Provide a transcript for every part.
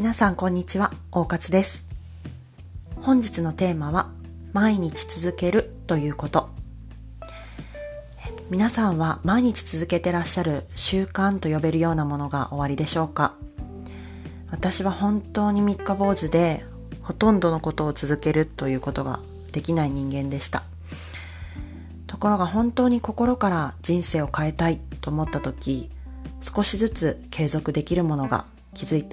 皆さんこんにちは、大勝です。本日のテーマは毎日続けるということ。皆さんは毎日続けてらっしゃる習慣と呼べるようなものがおありでしょうか？私は本当に三日坊主で、ほとんどのことを続けるということができない人間でした。ところが本当に心から人生を変えたいと思った時、少しずつ継続できるものが気づ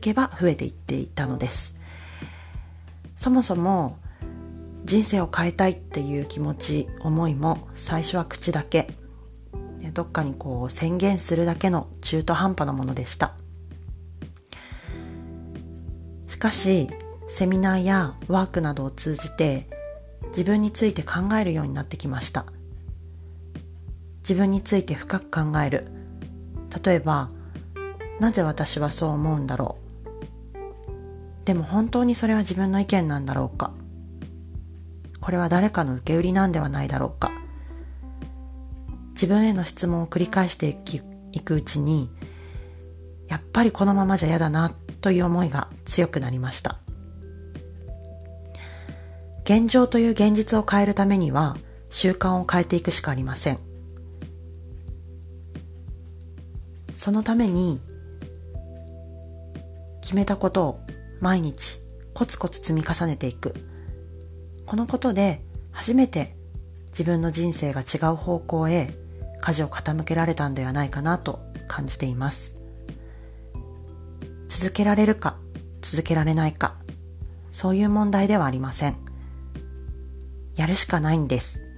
けば増えていっていたのです。そもそも人生を変えたいっていう気持ち、思いも最初は口だけ、どっかにこう宣言するだけの中途半端なものでした。しかしセミナーやワークなどを通じて自分について考えるようになってきました。自分について深く考える。例えば、なぜ私はそう思うんだろう。でも本当にそれは自分の意見なんだろうか。これは誰かの受け売りなんではないだろうか。自分への質問を繰り返していくうちに、やっぱりこのままじゃ嫌だなという思いが強くなりました。現状という現実を変えるためには、習慣を変えていくしかありません。そのために、決めたことを毎日コツコツ積み重ねていく。このことで初めて自分の人生が違う方向へ舵を傾けられたんではないかなと感じています。続けられるか続けられないか、そういう問題ではありません。やるしかないんです。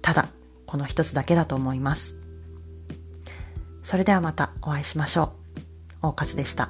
ただこの一つだけだと思います。それではまたお会いしましょう。大勝でした。